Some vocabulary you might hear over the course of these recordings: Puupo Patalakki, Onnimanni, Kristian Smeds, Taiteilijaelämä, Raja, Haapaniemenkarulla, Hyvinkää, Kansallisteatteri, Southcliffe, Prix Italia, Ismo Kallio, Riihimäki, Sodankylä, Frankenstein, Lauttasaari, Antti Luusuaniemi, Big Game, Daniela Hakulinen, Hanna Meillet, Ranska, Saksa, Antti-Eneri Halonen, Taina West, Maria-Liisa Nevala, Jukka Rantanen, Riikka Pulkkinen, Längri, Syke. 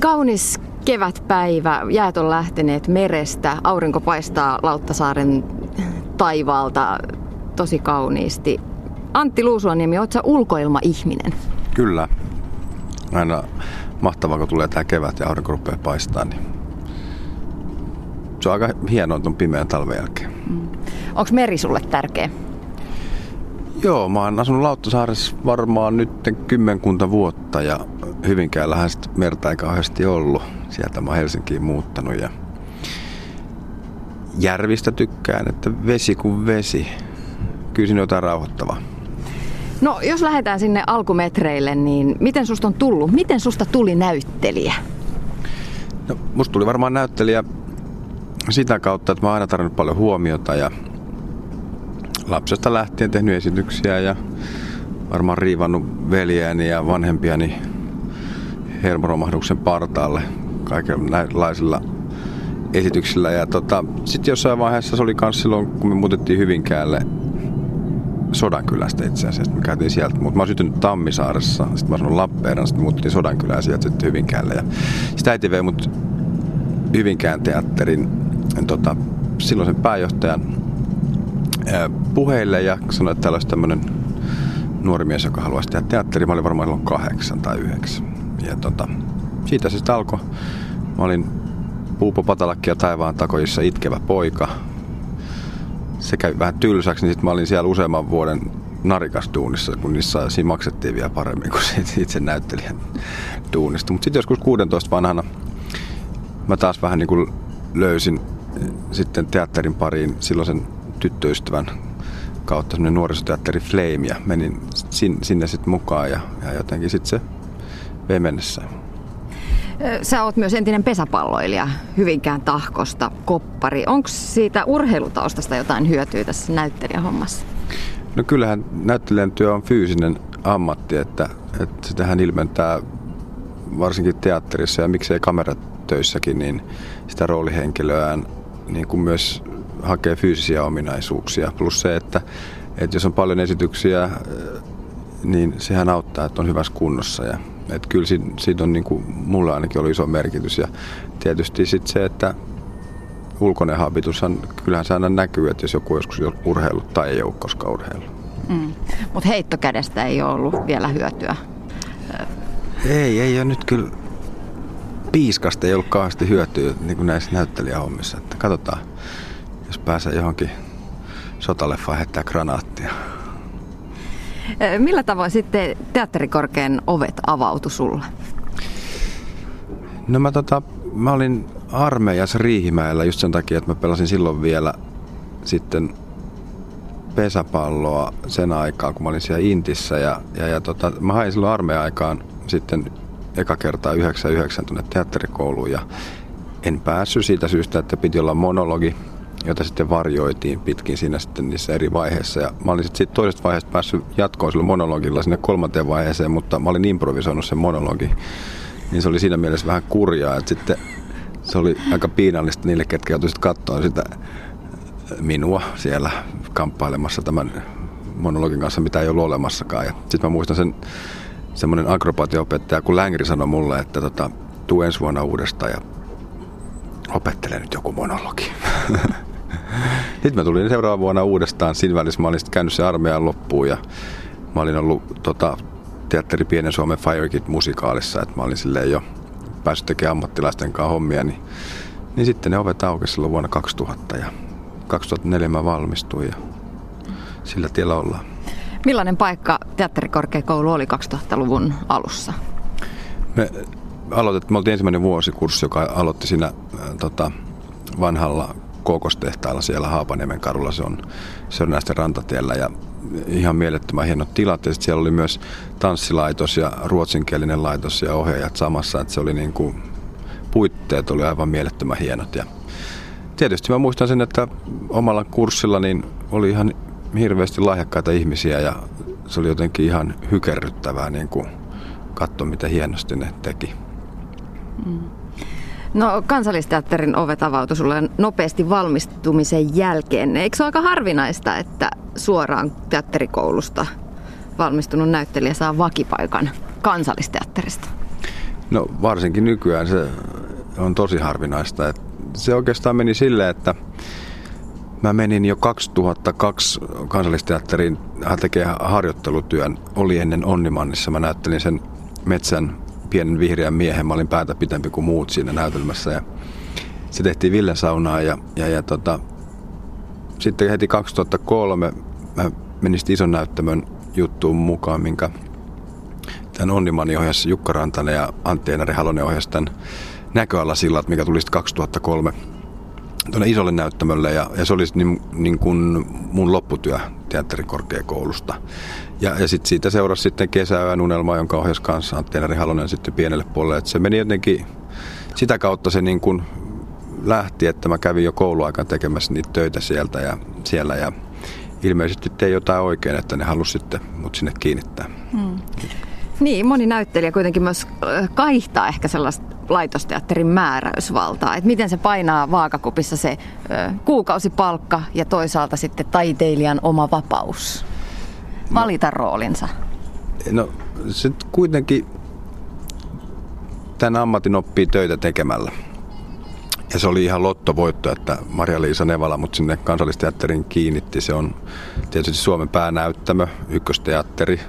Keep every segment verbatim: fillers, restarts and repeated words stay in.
Kaunis kevätpäivä, jäät on lähteneet merestä, aurinko paistaa Lauttasaaren taivaalta tosi kauniisti. Antti Luusuaniemi, oot sä ulkoilmaihminen? Kyllä. Aina mahtavaa, kun tulee tää kevät ja aurinko rupeaa paistaa, niin se on aika hienoa ton pimeän talven jälkeen. Mm. Onks meri sulle tärkeä? Joo, mä oon asunut Lauttasaaressa varmaan nyt kymmenkunta vuotta ja Hyvinkäällähän sitä merta ei kauheasti ollut. Sieltä mä oon Helsinkiin muuttanut ja järvistä tykkään, että vesi kuin vesi. Kyllä siinä on jotain rauhoittavaa. No jos lähdetään sinne alkumetreille, niin miten susta on tullut? Miten susta tuli näyttelijä? No, musta tuli varmaan näyttelijä sitä kautta, että mä oon aina tarvinnut paljon huomiota ja lapsesta lähtien tehnyt esityksiä ja varmaan riivannut veljeäni ja vanhempiani hermoromahduksen partaalle kaikenlaisilla esityksillä. Ja tota, sitten jossain vaiheessa se oli kans silloin, kun me muutettiin Hyvinkäälle Sodankylästä itse asiassa. Me käytiin sieltä, mutta mä oon sytynyt Tammisaaressa, sitten mä oon asunut Lappeenrannan, sitten muuttiin Sodankylään sieltä sitten Hyvinkäälle. Ja sitten äiti vei mut Hyvinkään teatterin tota, silloisen pääjohtajan puheille ja sanoi, että täällä olisi tämmöinen nuori mies, joka haluaisi tehdä teatteri. Mä olin varmaan silloin kahdeksan tai yhdeksän. Ja tota, siitä se sitten alkoi. Mä olin Puupo Patalakki ja Taivaan takoissa itkevä poika. Se kävi vähän tylsäksi, niin sitten mä olin siellä useamman vuoden narikastuunissa, kun niissä siinä maksettiin vielä paremmin kuin itse näyttelijän tuunista. Mutta sitten joskus kuusitoista vanhana mä taas vähän niin kuin löysin sitten teatterin pariin silloisen tyttöystävän kautta semmoinen nuorisoteatteri Flame ja menin sinne sitten mukaan ja, ja jotenkin sitten se vei mennessä. Sä oot myös entinen pesäpalloilija Hyvinkään Tahkosta, koppari. Onko siitä urheilutaustasta jotain hyötyä tässä näyttelijähommassa? No kyllähän näyttelijän työ on fyysinen ammatti, että, että sitähän ilmentää varsinkin teatterissa ja miksei kameratöissäkin, niin sitä roolihenkilöään niin kuin myös hakee fyysisiä ominaisuuksia. Plus se, että, että jos on paljon esityksiä, niin sehän auttaa, että on hyvässä kunnossa. Ja, että kyllä siitä on niin kuin, mulla ainakin ollut iso merkitys. Ja tietysti sitten se, että ulkoinen habitushan, kyllähän se aina näkyy, että jos joku joskus on urheillut tai ei ole koskaan urheillut. Mm. Mutta heittokädestä ei ole ollut vielä hyötyä. Ei, ei ole nyt kyllä. Piiskasta ei ollut kauheasti hyötyä niin kuin näissä näyttelijähommissa. Että katsotaan. Jos pääsee johonkin sotaleffaan heittää granaattia. Millä tavoin sitten teatterikorkean ovet avautui sulle? No mä, tota, mä olin armeijassa Riihimäellä just sen takia, että mä pelasin silloin vielä sitten pesäpalloa sen aikaa, kun mä olin siellä Intissä. Ja, ja, ja tota, mä hain silloin armeijan sitten eka kertaa yhdeksänkymmentäyhdeksän tuonne teatterikouluun ja en päässyt siitä syystä, että piti olla monologi, jota sitten varjoitiin pitkin siinä sitten niissä eri vaiheissa. Ja mä olin sitten siitä toisesta vaiheesta päässyt jatkoon sillä monologilla sinne kolmanteen vaiheeseen, mutta mä olin improvisoinut sen monologi. Niin se oli siinä mielessä vähän kurjaa, että sitten se oli aika piinallista niille, ketkä joutui sitten katsoa sitä minua siellä kamppailemassa tämän monologin kanssa, mitä ei ollut olemassakaan. Ja sitten mä muistan sen semmoinen akrobaatiopettaja, kun Längri sanoi mulle, että tota, tuu ensi vuonna uudestaan ja opettele nyt joku monologi. Sitten mä tulin seuraavana vuonna uudestaan. Siinä välissä mä olin sitten käynyt se armeijan loppuun ja mä olin ollut tota, teatteri Pienen Suomen Firekids-musikaalissa, että mä olin silleen jo päässyt tekemään ammattilaisten kanssa hommia. Niin, niin sitten ne ovet aukesi silloin vuonna kaksituhatta ja kaksituhattaneljä mä valmistuin ja sillä tiellä ollaan. Millainen paikka teatterikorkeakoulu oli kaksituhattaluvun alussa? Me, aloitettiin, me oltiin ensimmäinen vuosikurssi, joka aloitti siinä äh, tota, vanhalla Koukostehtaalla siellä Haapaniemenkarulla, se on Sörnäisten rantatiellä ja ihan mielettömän hienot tilat ja siellä oli myös tanssilaitos ja ruotsinkielinen laitos ja ohjaajat samassa, että se oli niin kuin, puitteet oli aivan mielettömän hienot ja tietysti mä muistan sen, että omalla kurssilla niin oli ihan hirveästi lahjakkaita ihmisiä ja se oli jotenkin ihan hykerryttävää niin kuin katsoa mitä hienosti ne teki. Mm. No Kansallisteatterin ovet avautui sulle nopeasti valmistumisen jälkeen. Eikö se ole aika harvinaista, että suoraan teatterikoulusta valmistunut näyttelijä saa vakipaikan Kansallisteatterista? No varsinkin nykyään se on tosi harvinaista. Et se oikeastaan meni silleen, että mä menin jo kaksituhattakaksi Kansallisteatteriin tekemään harjoittelutyön. Oli ennen Onnimannissa. Mä näyttelin sen metsän pienen vihreän miehen. Mä olin päätä pitempi kuin muut siinä näytelmässä. Ja se tehtiin Villesaunaa ja, ja, ja tota, sitten heti kaksituhattakolme mä menin ison näyttämön juttuun mukaan, minkä tämän Onnimani ohjasi Jukka Rantanen ja Antti-Eneri Halonen ohjasi tämän Näköalasillat, mikä tuli sitten kaksituhattakolme tuonne isolle näyttämölle, ja, ja se oli niin, niin kuin mun lopputyö teatterikorkeakoulusta. Ja, ja sitten siitä seurasi sitten Kesäyön unelma, jonka ohjasi kanssa Antti-Eneri Halonen sitten pienelle puolelle. Et se meni jotenkin sitä kautta se niin kuin lähti, että mä kävin jo kouluaikaan tekemässä niitä töitä sieltä ja siellä ja ilmeisesti tein jotain oikein, että ne halusi sitten mut sinne kiinnittää. Hmm. Niin, moni näyttelijä kuitenkin myös kaihtaa ehkä sellaista laitosteatterin määräysvaltaa, että miten se painaa vaakakupissa se kuukausipalkka ja toisaalta sitten taiteilijan oma vapaus valita no, roolinsa. No sitten kuitenkin tämän ammatin oppii töitä tekemällä. Ja se oli ihan lottovoitto, että Maria-Liisa Nevala mut sinne Kansallisteatteriin kiinnitti. Se on tietysti Suomen päänäyttämö, ykkösteatteri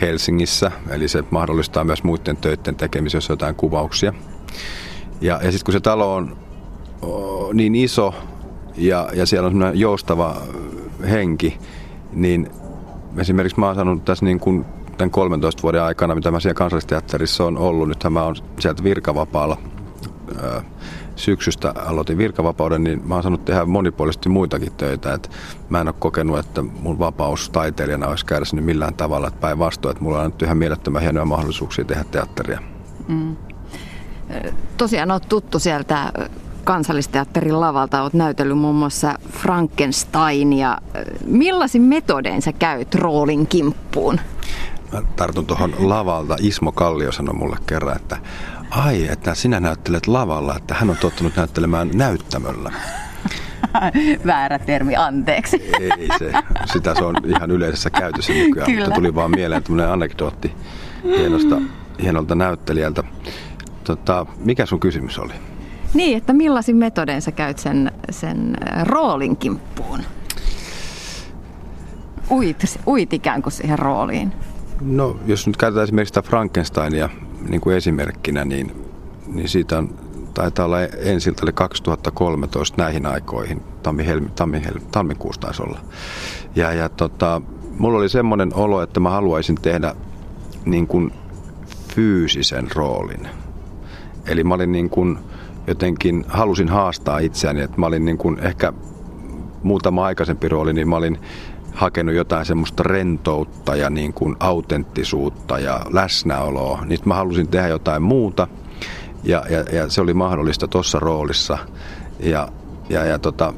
Helsingissä, eli se mahdollistaa myös muiden töiden tekemisen, jos on jotain kuvauksia. Ja, ja sitten kun se talo on o, niin iso ja, ja siellä on semmoinen joustava henki, niin esimerkiksi mä oon sanonut tässä niin kuin tämän kolmentoista vuoden aikana, mitä mä siellä Kansallisteatterissa on ollut, nythän mä oon sieltä virkavapaalla. Öö, syksystä aloitin virkavapauden, niin mä oon saanut tehdä monipuolisesti muitakin töitä. Et mä en ole kokenut, että mun vapaus taiteilijana olisi kärsinyt millään tavalla. Päinvastoin, että mulla on nyt ihan mielettömän hienoja mahdollisuuksia tehdä teatteria. Mm. Tosiaan oot tuttu sieltä Kansallisteatterin lavalta. Oot näytellyt muun muassa Frankensteinia. Millaisin metodein sä käyt roolin kimppuun? Mä tartun tuohon lavalta. Ismo Kallio sanoi mulle kerran, että ai, että sinä näyttelet lavalla, että hän on tottunut näyttelemään näyttämöllä. Väärä termi, anteeksi. Ei se, sitä se on ihan yleisessä käytössä nykyään, kyllä. Mutta tuli vaan mieleen tämmöinen anekdootti hienosta, hienolta näyttelijältä. Tota, mikä sun kysymys oli? Niin, että millaisin metodein sä käyt sen, sen roolin kimppuun? Uit, uit ikään kuin siihen rooliin. No, jos nyt käytetään esimerkiksi sitä Frankensteinia niin kuin esimerkkinä, niin, niin siitä on, taitaa olla ensiltälle kaksituhattakolmetoista näihin aikoihin, tammi-helmi, tammi-helmi, tammikuussa taisi olla. Ja, ja tota, mulla oli semmoinen olo, että mä haluaisin tehdä niin kuin fyysisen roolin. Eli mä olin niin kuin jotenkin, halusin haastaa itseäni, että mä olin niin kuin ehkä muutama aikaisempi rooli, niin mä olin hakenut jotain semmoista rentoutta ja niin kuin autenttisuutta ja läsnäoloa. Nyt mä halusin tehdä jotain muuta ja, ja, ja se oli mahdollista tuossa roolissa. Ja, ja, ja tota,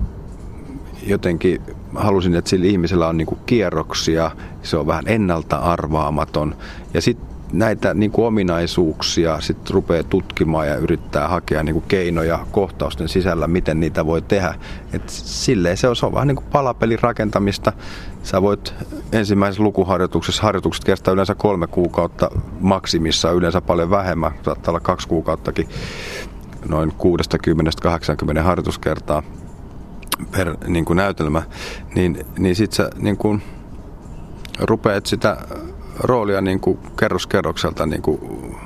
jotenkin halusin, että sillä ihmisellä on niin kuin kierroksia, se on vähän ennalta arvaamaton. Ja sitten näitä niin kuin ominaisuuksia sit rupeaa tutkimaan ja yrittää hakea niin kuin keinoja kohtausten sisällä, miten niitä voi tehdä. Et silleen se on, se on vähän niin kuin palapelin rakentamista. Sä voit ensimmäisessä lukuharjoituksessa, harjoitukset kestää yleensä kolme kuukautta maksimissa, yleensä paljon vähemmän, saattaa olla kaksi kuukauttakin, noin kuudestakymmenestä kahdeksaankymmeneen harjoituskertaa per niin kuin näytelmä, niin, niin sit sä niin kuin rupeat sitä roolia niin kuin kerros kerrokselta niin kuin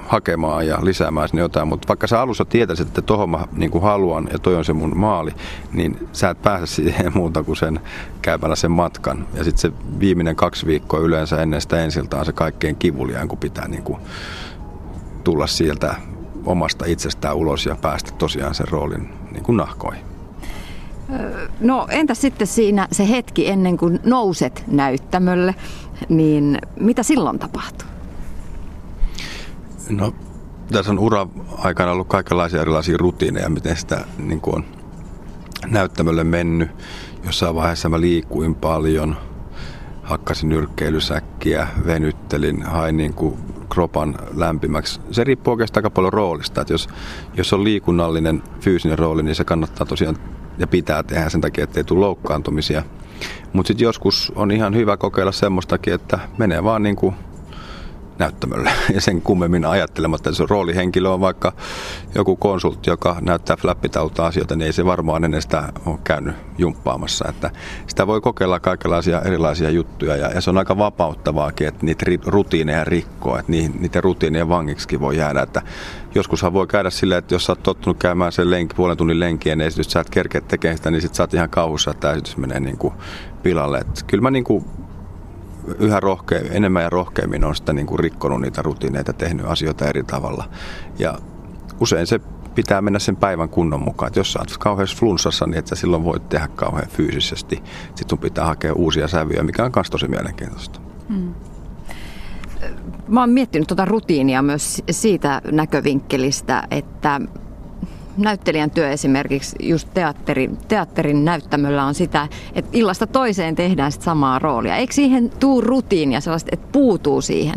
hakemaan ja lisäämään sinne jotain, mutta vaikka sä alussa tietäisit, että tohon mä niin kuin haluan ja toi on se mun maali, niin sä et pääse siihen muuta kuin sen käymällä sen matkan. Ja sitten se viimeinen kaksi viikkoa yleensä ennen sitä ensiltä on se kaikkein kivuliaan, kun pitää niin kuin tulla sieltä omasta itsestään ulos ja päästä tosiaan sen roolin niin kuin nahkoihin. No entä sitten siinä se hetki ennen kuin nouset näyttämölle, niin mitä silloin tapahtuu? No tässä on ura aikana ollut kaikenlaisia erilaisia rutiineja, miten sitä niin kuin on näyttämölle mennyt. Jossain vaiheessa mä liikuin paljon, hakkasin nyrkkeilysäkkiä, venyttelin, hain niin kuin kropan lämpimäksi. Se riippuu oikeastaan aika paljon roolista. Että jos, jos on liikunnallinen fyysinen rooli, niin se kannattaa tosiaan ja pitää tehdä sen takia, ettei tule loukkaantumisia. Mutta sitten joskus on ihan hyvä kokeilla semmoistakin, että menee vaan niin kuin näyttämöllä ja sen kummemmin ajattelematta, että se roolihenkilö on vaikka joku konsultti, joka näyttää flappitauta asioita, niin ei se varmaan ennen sitä ole käynyt jumppaamassa. Että sitä voi kokeilla kaikenlaisia erilaisia juttuja ja, ja se on aika vapauttavaakin, että niitä rutiineja rikkoo, että niitä rutiineja vangiksikin voi jäädä. Että joskushan voi käydä silleen, että jos sä oot tottunut käymään sen lenki, puolen tunnin lenkien esitys, sä et kerkeä tekemään sitä, niin sit sä oot ihan kauhussa, että esitys menee niin kuin pilalle. Että kyllä mä niin kuin yhä rohkeammin, enemmän ja rohkeammin on sitä niin kuin rikkonut niitä rutiineita, tehnyt asioita eri tavalla. Ja usein se pitää mennä sen päivän kunnon mukaan. Että jos sä oot kauheassa flunssassa, niin et sä silloin voit tehdä kauhean fyysisesti. Sitten sun pitää hakea uusia sävyjä, mikä on myös tosi mielenkiintoista. Mm. Mä oon miettinyt tuota rutiinia myös siitä näkövinkkelistä, että näyttelijän työ esimerkiksi just teatteri, teatterin näyttämöllä on sitä, että illasta toiseen tehdään sit samaa roolia. Eikö siihen tuu rutiinia sellaista, että puutuu siihen?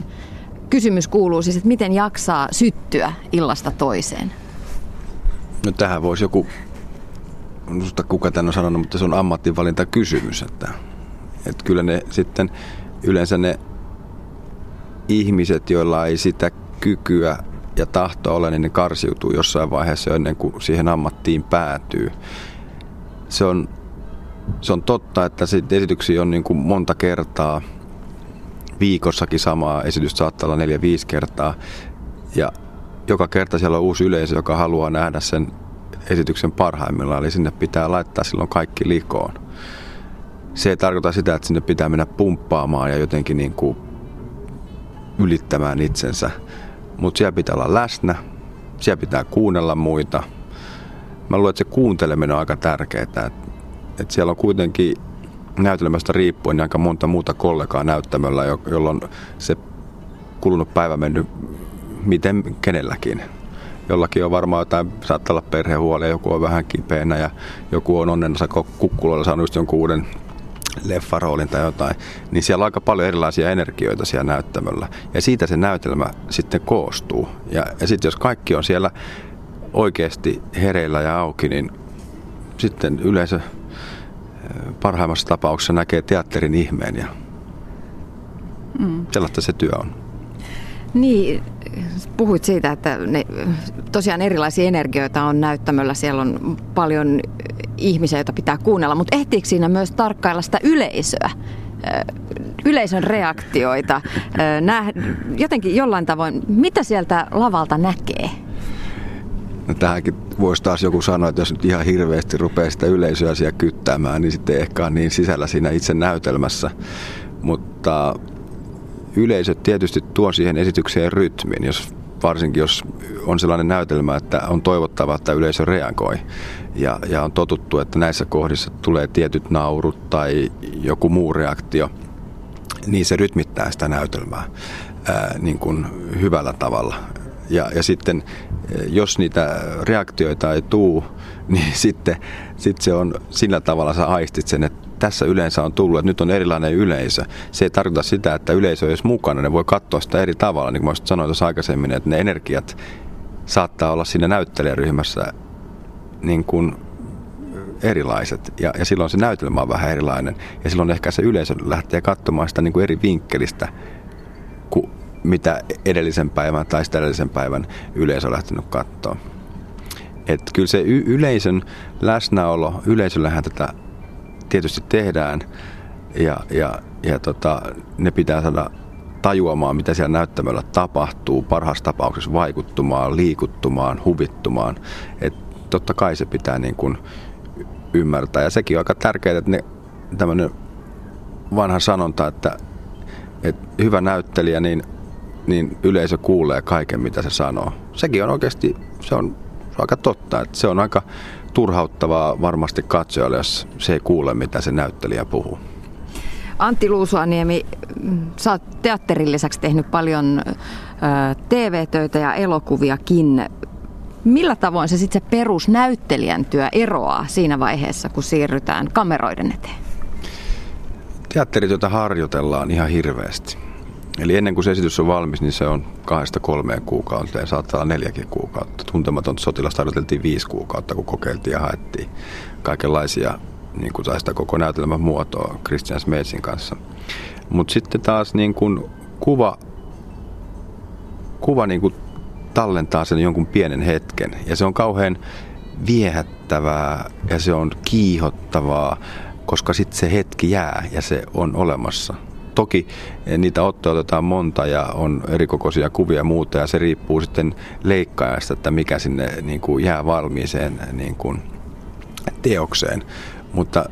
Kysymys kuuluu siis, että miten jaksaa syttyä illasta toiseen? No tähän voisi joku, minusta kuka tämän on sanonut, mutta se on ammattivalintakysymys. Että, että kyllä ne sitten yleensä ne ihmiset, joilla ei sitä kykyä ja tahtoa ole, niin ne karsiutuu jossain vaiheessa ennen kuin siihen ammattiin päätyy. Se on, se on totta, että esityksiä on niin kuin monta kertaa, viikossakin samaa esitystä saattaa olla neljä, viisi kertaa. Ja joka kerta siellä on uusi yleisö, joka haluaa nähdä sen esityksen parhaimmillaan, eli sinne pitää laittaa silloin kaikki likoon. Se ei tarkoita sitä, että sinne pitää mennä pumppaamaan ja jotenkin niin kuin ylittämään itsensä. Mutta siellä pitää olla läsnä, siellä pitää kuunnella muita. Mä luulen, että se kuunteleminen on aika tärkeää. Että et siellä on kuitenkin näytelmästä riippuen aika monta muuta kollegaa näyttämöllä, jo- jolloin se kulunut päivä mennyt miten kenelläkin. Jollakin on varmaan jotain, saattaa olla perhehuolia, joku on vähän kipeänä ja joku on onnensa kukkuloilla saanut just jonkun uuden leffaroolin tai jotain, niin siellä on aika paljon erilaisia energioita siellä näyttämöllä. Ja siitä se näytelmä sitten koostuu. Ja, ja sitten jos kaikki on siellä oikeasti hereillä ja auki, niin sitten yleisö parhaimmassa tapauksessa näkee teatterin ihmeen ja mm. sellaista se työ on. Niin, puhuit siitä, että ne, tosiaan erilaisia energioita on näyttämöllä, siellä on paljon ihmisiä, joita pitää kuunnella, mutta ehtiikö siinä myös tarkkailla sitä yleisöä, yleisön reaktioita, nä, jotenkin jollain tavoin, mitä sieltä lavalta näkee? No tähänkin voisi taas joku sanoa, että jos nyt ihan hirveästi rupeaa sitä yleisöä siellä kyttäämään, niin sitten ei ehkä ole niin sisällä siinä itse näytelmässä, mutta yleisö tietysti tuo siihen esitykseen rytmin, jos, varsinkin jos on sellainen näytelmä, että on toivottavaa, että yleisö reagoi. Ja, ja on totuttu, että näissä kohdissa tulee tietyt naurut tai joku muu reaktio, niin se rytmittää sitä näytelmää ää, niin kuin hyvällä tavalla. Ja, ja sitten jos niitä reaktioita ei tule, niin sitten sit se on sillä tavalla, sä aistit sen, että tässä yleensä on tullut, että nyt on erilainen yleisö. Se ei tarkoita sitä, että yleisö ei olisi mukana. Ne voi katsoa sitä eri tavalla. Niin kuin mä sanoin tuossa aikaisemmin, että ne energiat saattaa olla siinä näyttelijäryhmässä niin kuin erilaiset. Ja, ja silloin se näytelmä on vähän erilainen. Ja silloin ehkä se yleisö lähtee katsomaan sitä niin kuin eri vinkkelistä kuin mitä edellisen päivän tai sitä edellisen päivän yleisö on lähtenyt katsoa. Että kyllä se y- yleisön läsnäolo, yleisöllähän tätä tietysti tehdään ja, ja, ja tota, ne pitää saada tajuamaan, mitä siellä näyttämöllä tapahtuu, parhaassa tapauksessa vaikuttumaan, liikuttumaan, huvittumaan. Et totta kai se pitää niin kuin ymmärtää. Ja sekin on aika tärkeää, että ne, tämmöinen vanha sanonta, että, että hyvä näyttelijä, niin, niin yleisö kuulee kaiken, mitä se sanoo. Sekin on oikeasti, se on, se on aika totta, että se on aika turhauttavaa varmasti katsojalle, jos se ei kuule, mitä se näyttelijä puhuu. Antti Luusuaniemi, sä oot teatterin lisäksi tehnyt paljon T V-töitä ja elokuviakin. Millä tavoin se sitten se perusnäyttelijän työ eroaa siinä vaiheessa, kun siirrytään kameroiden eteen? Teatterityötä harjoitellaan ihan hirveästi. Eli ennen kuin se esitys on valmis, niin se on kahdesta kolmeen kuukautta ja saattaa olla neljäkin kuukautta. Tuntematonta sotilasta harjoiteltiin viisi kuukautta, kun kokeiltiin ja haettiin kaikenlaisia, niin kuin tai sitä koko näytelmän muotoa Kristian Smedsin kanssa. Mutta sitten taas niin kun kuva kuva niin kuin tallentaa sen jonkun pienen hetken. Ja se on kauhean viehättävää ja se on kiihottavaa, koska sitten se hetki jää ja se on olemassa. Toki niitä ottoja otetaan monta ja on erikokoisia kuvia ja muuta, ja se riippuu sitten leikkaajasta, että mikä sinne niin kuin jää valmiiseen niin kuin teokseen. Mutta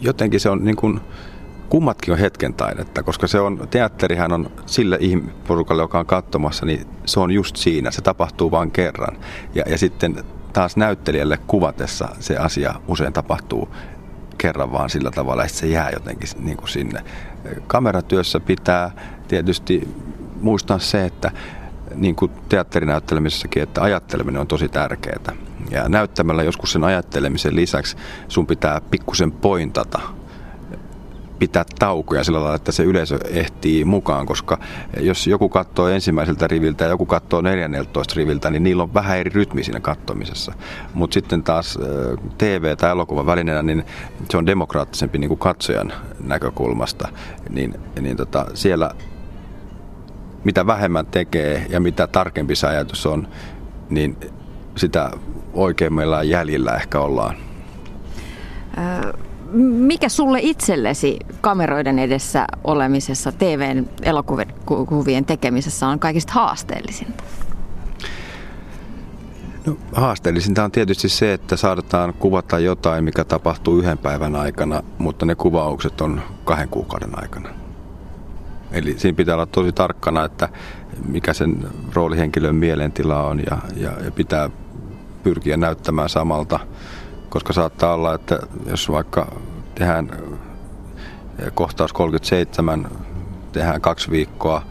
jotenkin se on niin kuin, kummatkin on hetken taidetta, koska se on, teatterihan on sille porukalle, joka on katsomassa, niin se on just siinä, se tapahtuu vain kerran. Ja, ja sitten taas näyttelijälle kuvatessa se asia usein tapahtuu kerran vaan sillä tavalla, että se jää jotenkin niin kuin sinne. Kameratyössä pitää tietysti muistaa se, että niin kuin teatterinäyttelemisessäkin, että ajatteleminen on tosi tärkeää. Ja näyttämällä joskus sen ajattelemisen lisäksi sun pitää pikkusen pointata, pitää taukoja sillä lailla, että se yleisö ehtii mukaan, koska jos joku katsoo ensimmäiseltä riviltä ja joku katsoo neljänneltätoista riviltä, niin niillä on vähän eri rytmi siinä katsomisessa. Mutta sitten taas T V- tai elokuvan välineenä, niin se on demokraattisempi niin kuin katsojan näkökulmasta, niin, niin tota, siellä mitä vähemmän tekee ja mitä tarkempi se ajatus on, niin sitä oikeimmillaan jäljillä ehkä ollaan. Ää... Mikä sulle itsellesi kameroiden edessä olemisessa, T V:n elokuvien tekemisessä on kaikista haasteellisinta? No, haasteellisinta on tietysti se, että saadaan kuvata jotain, mikä tapahtuu yhden päivän aikana, mutta ne kuvaukset on kahden kuukauden aikana. Eli siinä pitää olla tosi tarkkana, että mikä sen roolihenkilön mielentila on ja, ja, ja pitää pyrkiä näyttämään samalta. Koska saattaa olla, että jos vaikka tehdään kohtaus kolmekymmentäseitsemän, tehdään kaksi viikkoa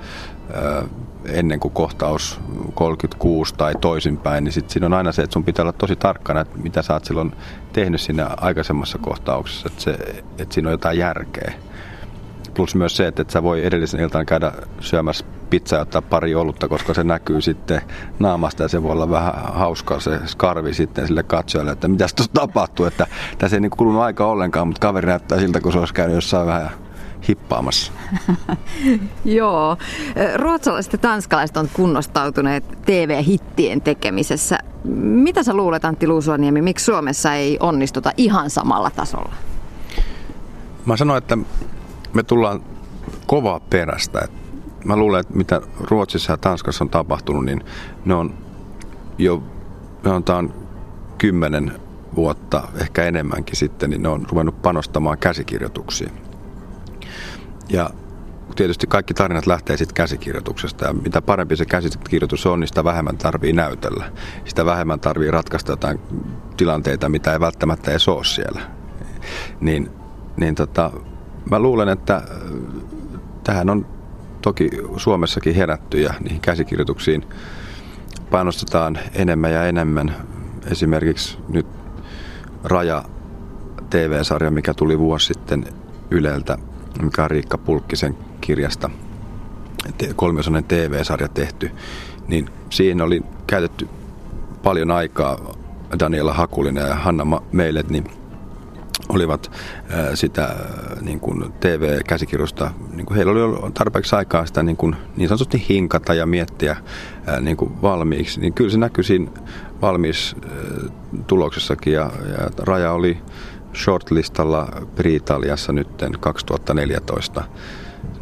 ennen kuin kohtaus kolmekymmentäkuusi tai toisinpäin, niin sitten siinä on aina se, että sun pitää olla tosi tarkkana, että mitä sä oot silloin tehnyt siinä aikaisemmassa kohtauksessa, että, se, että siinä on jotain järkeä. Plus myös se, että et sä voi edellisen iltaan käydä syömässä pizzaa ja ottaa pari olutta, koska se näkyy sitten naamasta ja se voi olla vähän hauskaa se skarvi sitten sille katsojalle, että mitäs tuossa tapahtuu. Että tässä ei niin kulunut aika ollenkaan, mutta kaveri näyttää siltä, kun se olisi käynyt jossain vähän hippaamassa. Joo. Ruotsalaiset ja tanskalaiset on kunnostautuneet T V-hittien tekemisessä. Mitä sä luulet, Antti Luusuaniemi, miksi Suomessa ei onnistuta ihan samalla tasolla? Mä sanoin, että me tullaan kovaa perästä. Mä luulen, että mitä Ruotsissa ja Tanskassa on tapahtunut, niin ne on jo on kymmenen vuotta, ehkä enemmänkin sitten, niin ne on ruvennut panostamaan käsikirjoituksiin. Ja tietysti kaikki tarinat lähtee sitten käsikirjoituksesta, ja mitä parempi se käsikirjoitus on, niin sitä vähemmän tarvii näytellä. Sitä vähemmän tarvii ratkaista jotain tilanteita, mitä ei välttämättä edes ole siellä. Niin, niin tota... Mä luulen, että tähän on toki Suomessakin herätty ja niihin käsikirjoituksiin panostetaan enemmän ja enemmän. Esimerkiksi nyt Raja T V-sarja, mikä tuli vuosi sitten Yleltä, mikä on Riikka Pulkkisen kirjasta, kolmiosainen T V-sarja tehty, niin siihen oli käytetty paljon aikaa. Daniela Hakulinen ja Hanna Meillet, niin olivat sitä niin kuin T V-käsikirjoista, niin kuin heillä oli tarpeeksi aikaa sitä niin, kuin, niin sanotusti hinkata ja miettiä niin kuin valmiiksi, niin kyllä se näkyi siinä valmiissa tuloksessakin ja, ja Raja oli shortlistalla Prix Italiassa nyt kaksituhattaneljätoista,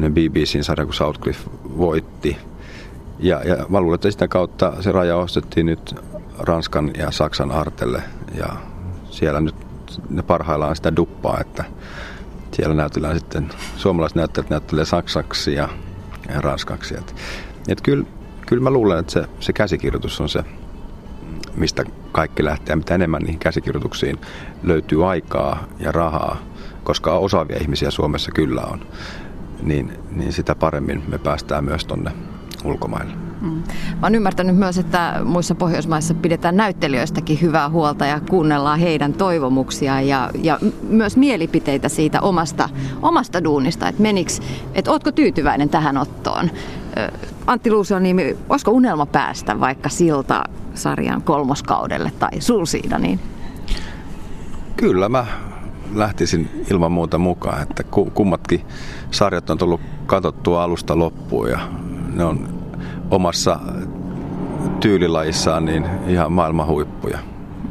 B B C:n sarja, kun Southcliffe voitti ja, ja mä luulen, että sitä kautta se Raja ostettiin nyt Ranskan ja Saksan artelle ja siellä nyt ne parhaillaan sitä duppaa, että siellä näytellään sitten, suomalaiset näyttelijät näyttelee saksaksi ja, ja ranskaksi. Et, et kyllä, kyllä mä luulen, että se, se käsikirjoitus on se, mistä kaikki lähtee. Mitä enemmän niihin käsikirjoituksiin löytyy aikaa ja rahaa, koska osaavia ihmisiä Suomessa kyllä on, niin, niin sitä paremmin me päästään myös tonne ulkomaille. Mm. Mä oon ymmärtänyt myös, että muissa Pohjoismaissa pidetään näyttelijöistäkin hyvää huolta ja kuunnellaan heidän toivomuksiaan ja, ja myös mielipiteitä siitä omasta, omasta duunista, että meniks, että ootko tyytyväinen tähän ottoon. Antti Luusuaniemi, olisiko unelma päästä vaikka Silta-sarjan kolmoskaudelle tai Sulsiina niin? Kyllä mä lähtisin ilman muuta mukaan, että kummatkin sarjat on tullut katsottua alusta loppuun ja ne on omassa tyylilajissaan niin ihan maailman huippuja.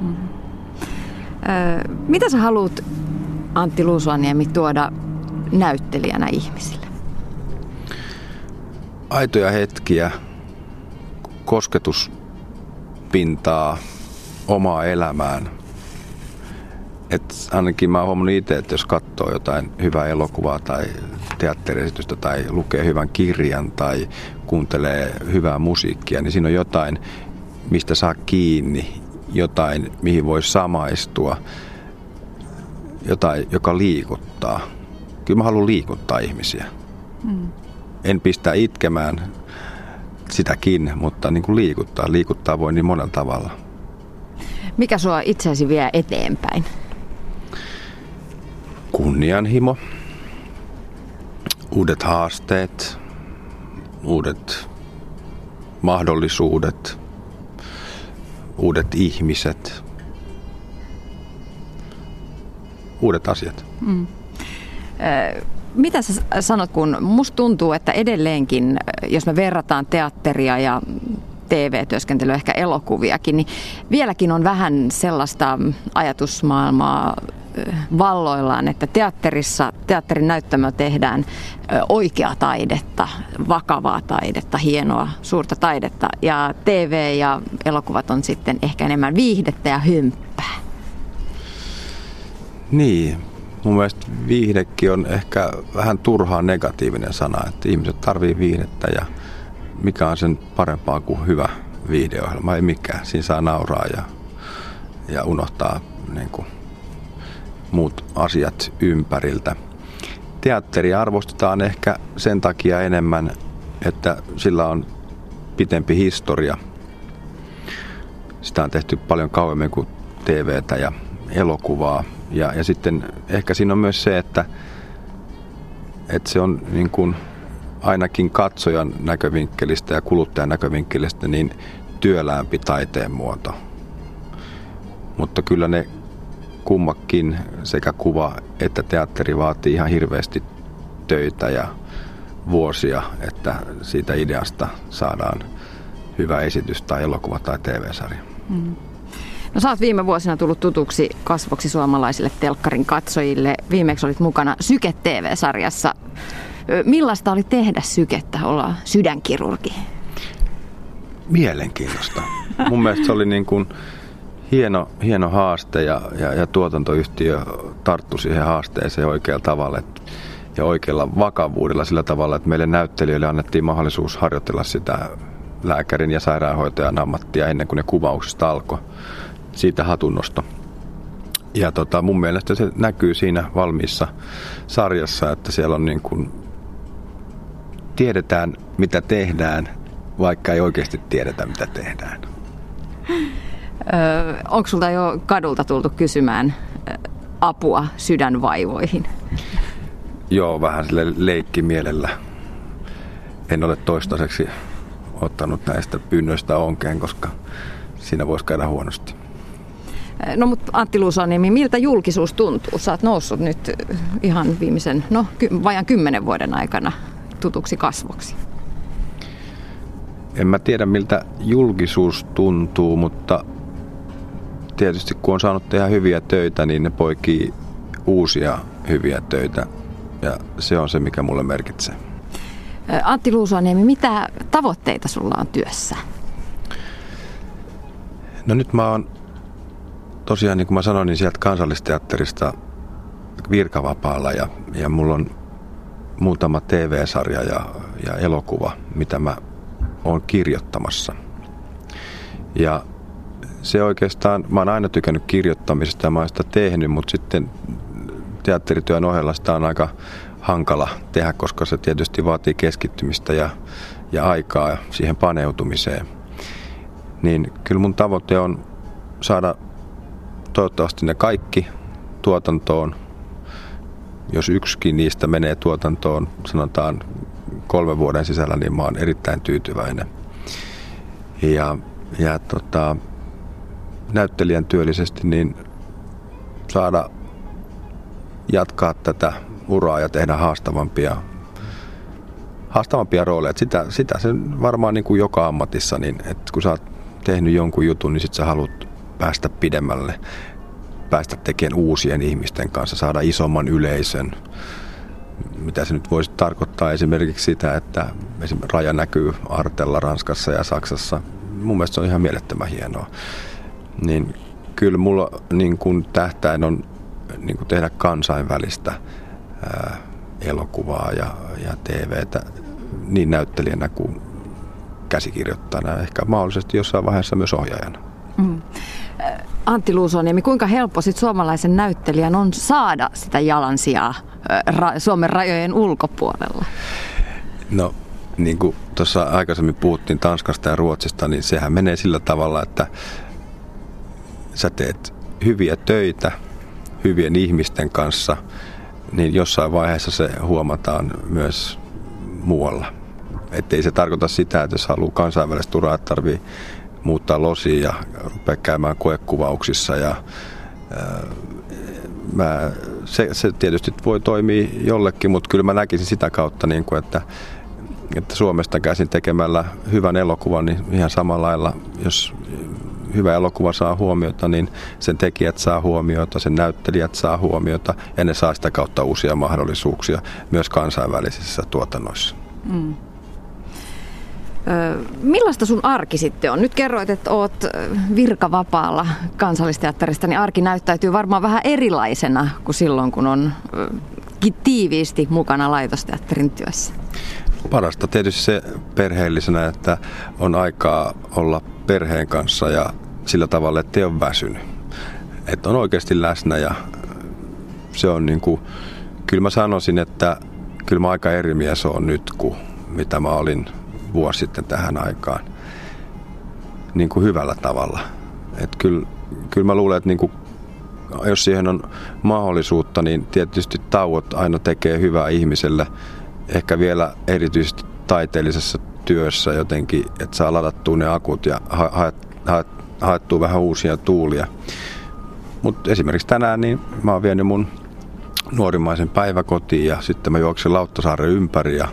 Mm. Öö, mitä sä haluat, Antti Luusuaniemi, tuoda näyttelijänä ihmisille? Aitoja hetkiä, kosketuspintaa omaa elämään. Et ainakin mä oon huomannut itse, että jos katsoo jotain hyvää elokuvaa tai teatteriesitystä tai lukee hyvän kirjan tai kuuntelee hyvää musiikkia, niin siinä on jotain, mistä saa kiinni, jotain, mihin voi samaistua, jotain, joka liikuttaa. Kyllä mä haluan liikuttaa ihmisiä. Mm. En pistää itkemään sitäkin, mutta niin kuin liikuttaa. Liikuttaa voi niin monella tavalla. Mikä sua itseäsi vie eteenpäin? Kunnianhimo, uudet haasteet, uudet mahdollisuudet, uudet ihmiset, uudet asiat. Mm. Äh, mitä sä sanot, kun musta tuntuu, että edelleenkin, jos me verrataan teatteria ja T V-työskentelyä, ehkä elokuviakin, niin vieläkin on vähän sellaista ajatusmaailmaa valloillaan, että teatterissa, teatterin näyttämöllä tehdään oikeaa taidetta, vakavaa taidetta, hienoa, suurta taidetta. Ja T V ja elokuvat on sitten ehkä enemmän viihdettä ja hömppää. Niin, mun mielestä viihdekin on ehkä vähän turhaan negatiivinen sana, että ihmiset tarvii viihdettä ja mikä on sen parempaa kuin hyvä viihdeohjelma, ei mikään. Siinä saa nauraa ja, ja unohtaa niin kuin muut asiat ympäriltä. Teatteria arvostetaan ehkä sen takia enemmän, että sillä on pitempi historia. Sitä on tehty paljon kauemmin kuin T V:tä ja elokuvaa. Ja, ja sitten ehkä siinä on myös se, että, että se on niin kuin ainakin katsojan näkövinkkelistä ja kuluttajan näkövinkkelistä niin työläämpi taiteen muoto. Mutta kyllä ne kummakin, sekä kuva että teatteri, vaatii ihan hirveästi töitä ja vuosia, että siitä ideasta saadaan hyvä esitys tai elokuva tai T V-sarja. Mm. No, sä oot viime vuosina tullut tutuksi kasvoksi suomalaisille telkkarin katsojille. Viimeksi olit mukana Syke T V-sarjassa. Millaista oli tehdä Sykettä, olla sydänkirurgi? Mielenkiintoista. Mun mielestä se oli niin kuin hieno, hieno haaste ja, ja, ja tuotantoyhtiö tarttui siihen haasteeseen oikealla tavalla et, ja oikealla vakavuudella sillä tavalla, että meille näyttelijöille annettiin mahdollisuus harjoitella sitä lääkärin ja sairaanhoitajan ammattia ennen kuin ne kuvauksista alkoi. Siitä hatunnosta. Ja tota, mun mielestä se näkyy siinä valmiissa sarjassa, että siellä on niin kuin tiedetään, mitä tehdään, vaikka ei oikeasti tiedetä, mitä tehdään. Öö, onko sulta jo kadulta tultu kysymään apua sydänvaivoihin? Joo, vähän sille leikkimielellä. En ole toistaiseksi ottanut näistä pyynnöistä onkeen, koska siinä voisi käydä huonosti. No, mutta Antti Luusuaniemi, miltä julkisuus tuntuu? Sä oot noussut nyt ihan viimeisen, no vajaan kymmenen vuoden aikana tutuksi kasvoksi. En mä tiedä, miltä julkisuus tuntuu, mutta tietysti kun on saanut tehdä hyviä töitä, niin ne poikii uusia hyviä töitä. Ja se on se, mikä mulle merkitsee. Antti Luusuaniemi, mitä tavoitteita sulla on työssä? No nyt mä oon tosiaan, niin kuin mä sanoin, niin sieltä Kansallisteatterista virkavapaalla ja, ja mulla on muutama T V-sarja ja, ja elokuva, mitä mä oon kirjoittamassa. Ja se oikeastaan, mä oon aina tykännyt kirjoittamisesta ja mä oon sitä tehnyt, mutta sitten teatterityön ohella sitä on aika hankala tehdä, koska se tietysti vaatii keskittymistä ja, ja aikaa siihen paneutumiseen. Niin kyllä mun tavoite on saada toivottavasti ne kaikki tuotantoon. Jos yksikin niistä menee tuotantoon, sanotaan kolmen vuoden sisällä, niin mä oon erittäin tyytyväinen. Ja, ja tota, näyttelijän työllisesti niin saada jatkaa tätä uraa ja tehdä haastavampia haastavampia rooleja. Sitä, sitä se varmaan niin kuin joka ammatissa, niin että kun sä oot tehnyt jonkun jutun, niin sit sä haluat päästä pidemmälle, päästä tekemään uusien ihmisten kanssa, saada isomman yleisön. Mitä se nyt voisi tarkoittaa esimerkiksi sitä, että esimerkiksi Raja näkyy Artella Ranskassa ja Saksassa. Mun mielestä se on ihan mielettömän hienoa. Niin kyllä mulla niin kun tähtäin on niin kun tehdä kansainvälistä ää, elokuvaa ja, ja T V:tä niin näyttelijänä kuin käsikirjoittajana. Ehkä mahdollisesti jossain vaiheessa myös ohjaajana. Mm. Antti Luusuaniemi, kuinka helppo sit suomalaisen näyttelijän on saada sitä jalansijaa ra- Suomen rajojen ulkopuolella? No, niin kuin tuossa aikaisemmin puhuttiin Tanskasta ja Ruotsista, niin sehän menee sillä tavalla, että sä teet hyviä töitä hyvien ihmisten kanssa, niin jossain vaiheessa se huomataan myös muualla. Että ei se tarkoita sitä, että jos haluaa kansainvälistä uraa, että tarvii muuttaa losia ja rupeaa käymään koekuvauksissa. Ja, ää, mä, se, se tietysti voi toimia jollekin, mutta kyllä mä näkisin sitä kautta, niin kuin, että, että Suomesta käsin tekemällä hyvän elokuvan, niin ihan samalla lailla, jos hyvä elokuva saa huomiota, niin sen tekijät saa huomiota, sen näyttelijät saa huomiota ja ne saa sitä kautta uusia mahdollisuuksia myös kansainvälisissä tuotannoissa. Mm. Millaista sun arki sitten on? Nyt kerroit, että oot virkavapaalla Kansallisteatterista, niin arki näyttäytyy varmaan vähän erilaisena kuin silloin, kun on tiiviisti mukana laitosteatterin työssä. Parasta tietysti se perheellisenä, että on aikaa olla perheen kanssa ja sillä tavalla, ettei ole väsynyt. Että on oikeasti läsnä ja se on niin kuin, kyllä mä sanoisin, että kyllä mä aika eri mies on nyt kuin mitä mä olin vuosi sitten tähän aikaan, niin kuin hyvällä tavalla. Et kyllä, kyllä mä luulen, että niin kuin, jos siihen on mahdollisuutta, niin tietysti tauot aina tekee hyvää ihmiselle, ehkä vielä erityisesti taiteellisessa työssä jotenkin, että saa ladattua ne akut ja ha- ha- ha- haettua vähän uusia tuulia. Mutta esimerkiksi tänään niin mä oon vienyt mun nuorimmaisen päiväkotiin ja sitten mä juoksin Lauttasaaren ympäri ja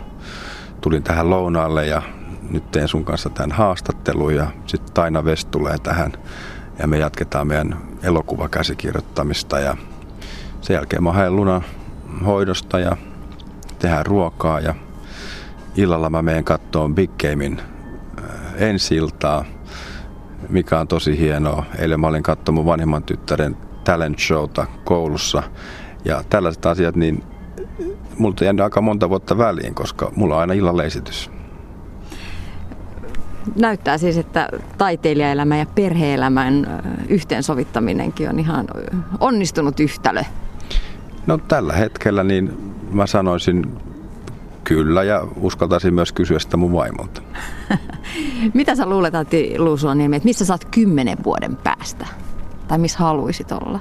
tulin tähän lounaalle ja nyt teen sun kanssa tämän haastattelun ja sitten Taina West tulee tähän ja me jatketaan meidän elokuvakäsikirjoittamista ja sen jälkeen mä haen Lunan hoidosta ja tehdään ruokaa ja illalla mä meen kattoon Big Gamein ensi-iltaa, mikä on tosi hienoa. Eilen mä olin katsoa mun vanhemman tyttären talent showta koulussa ja tällaiset asiat niin multa jäänyt aika monta vuotta väliin, koska mulla on aina illalla esitys. Näyttää siis, että taiteilijaelämän ja perhe-elämän yhteensovittaminenkin on ihan onnistunut yhtälö. No tällä hetkellä niin mä sanoisin kyllä ja uskaltaisin myös kysyä sitä mun vaimolta. Mitä sä luulet, Antti Luusuaniemi, että missä sä oot kymmenen vuoden päästä? Tai missä haluaisit olla?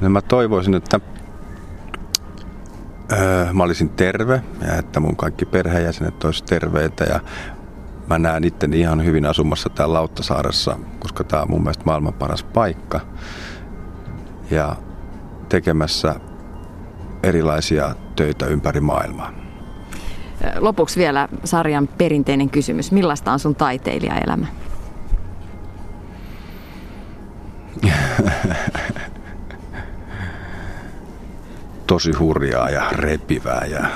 No mä toivoisin, että öö, mä olisin terve ja että mun kaikki perheenjäsenet olisi terveitä ja mä näen itteni ihan hyvin asumassa täällä Lauttasaaressa, koska tää on mun mielestä maailman paras paikka ja tekemässä erilaisia töitä ympäri maailmaa. Lopuksi vielä sarjan perinteinen kysymys. Millaista on sun taiteilijaelämä? Tosi hurjaa ja repivää ja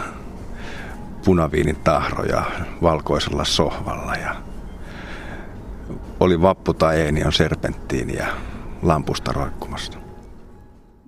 punaviinin tahroja valkoisella sohvalla. Ja oli vappu tai ei, niin on serpenttiin ja lampusta roikkumassa.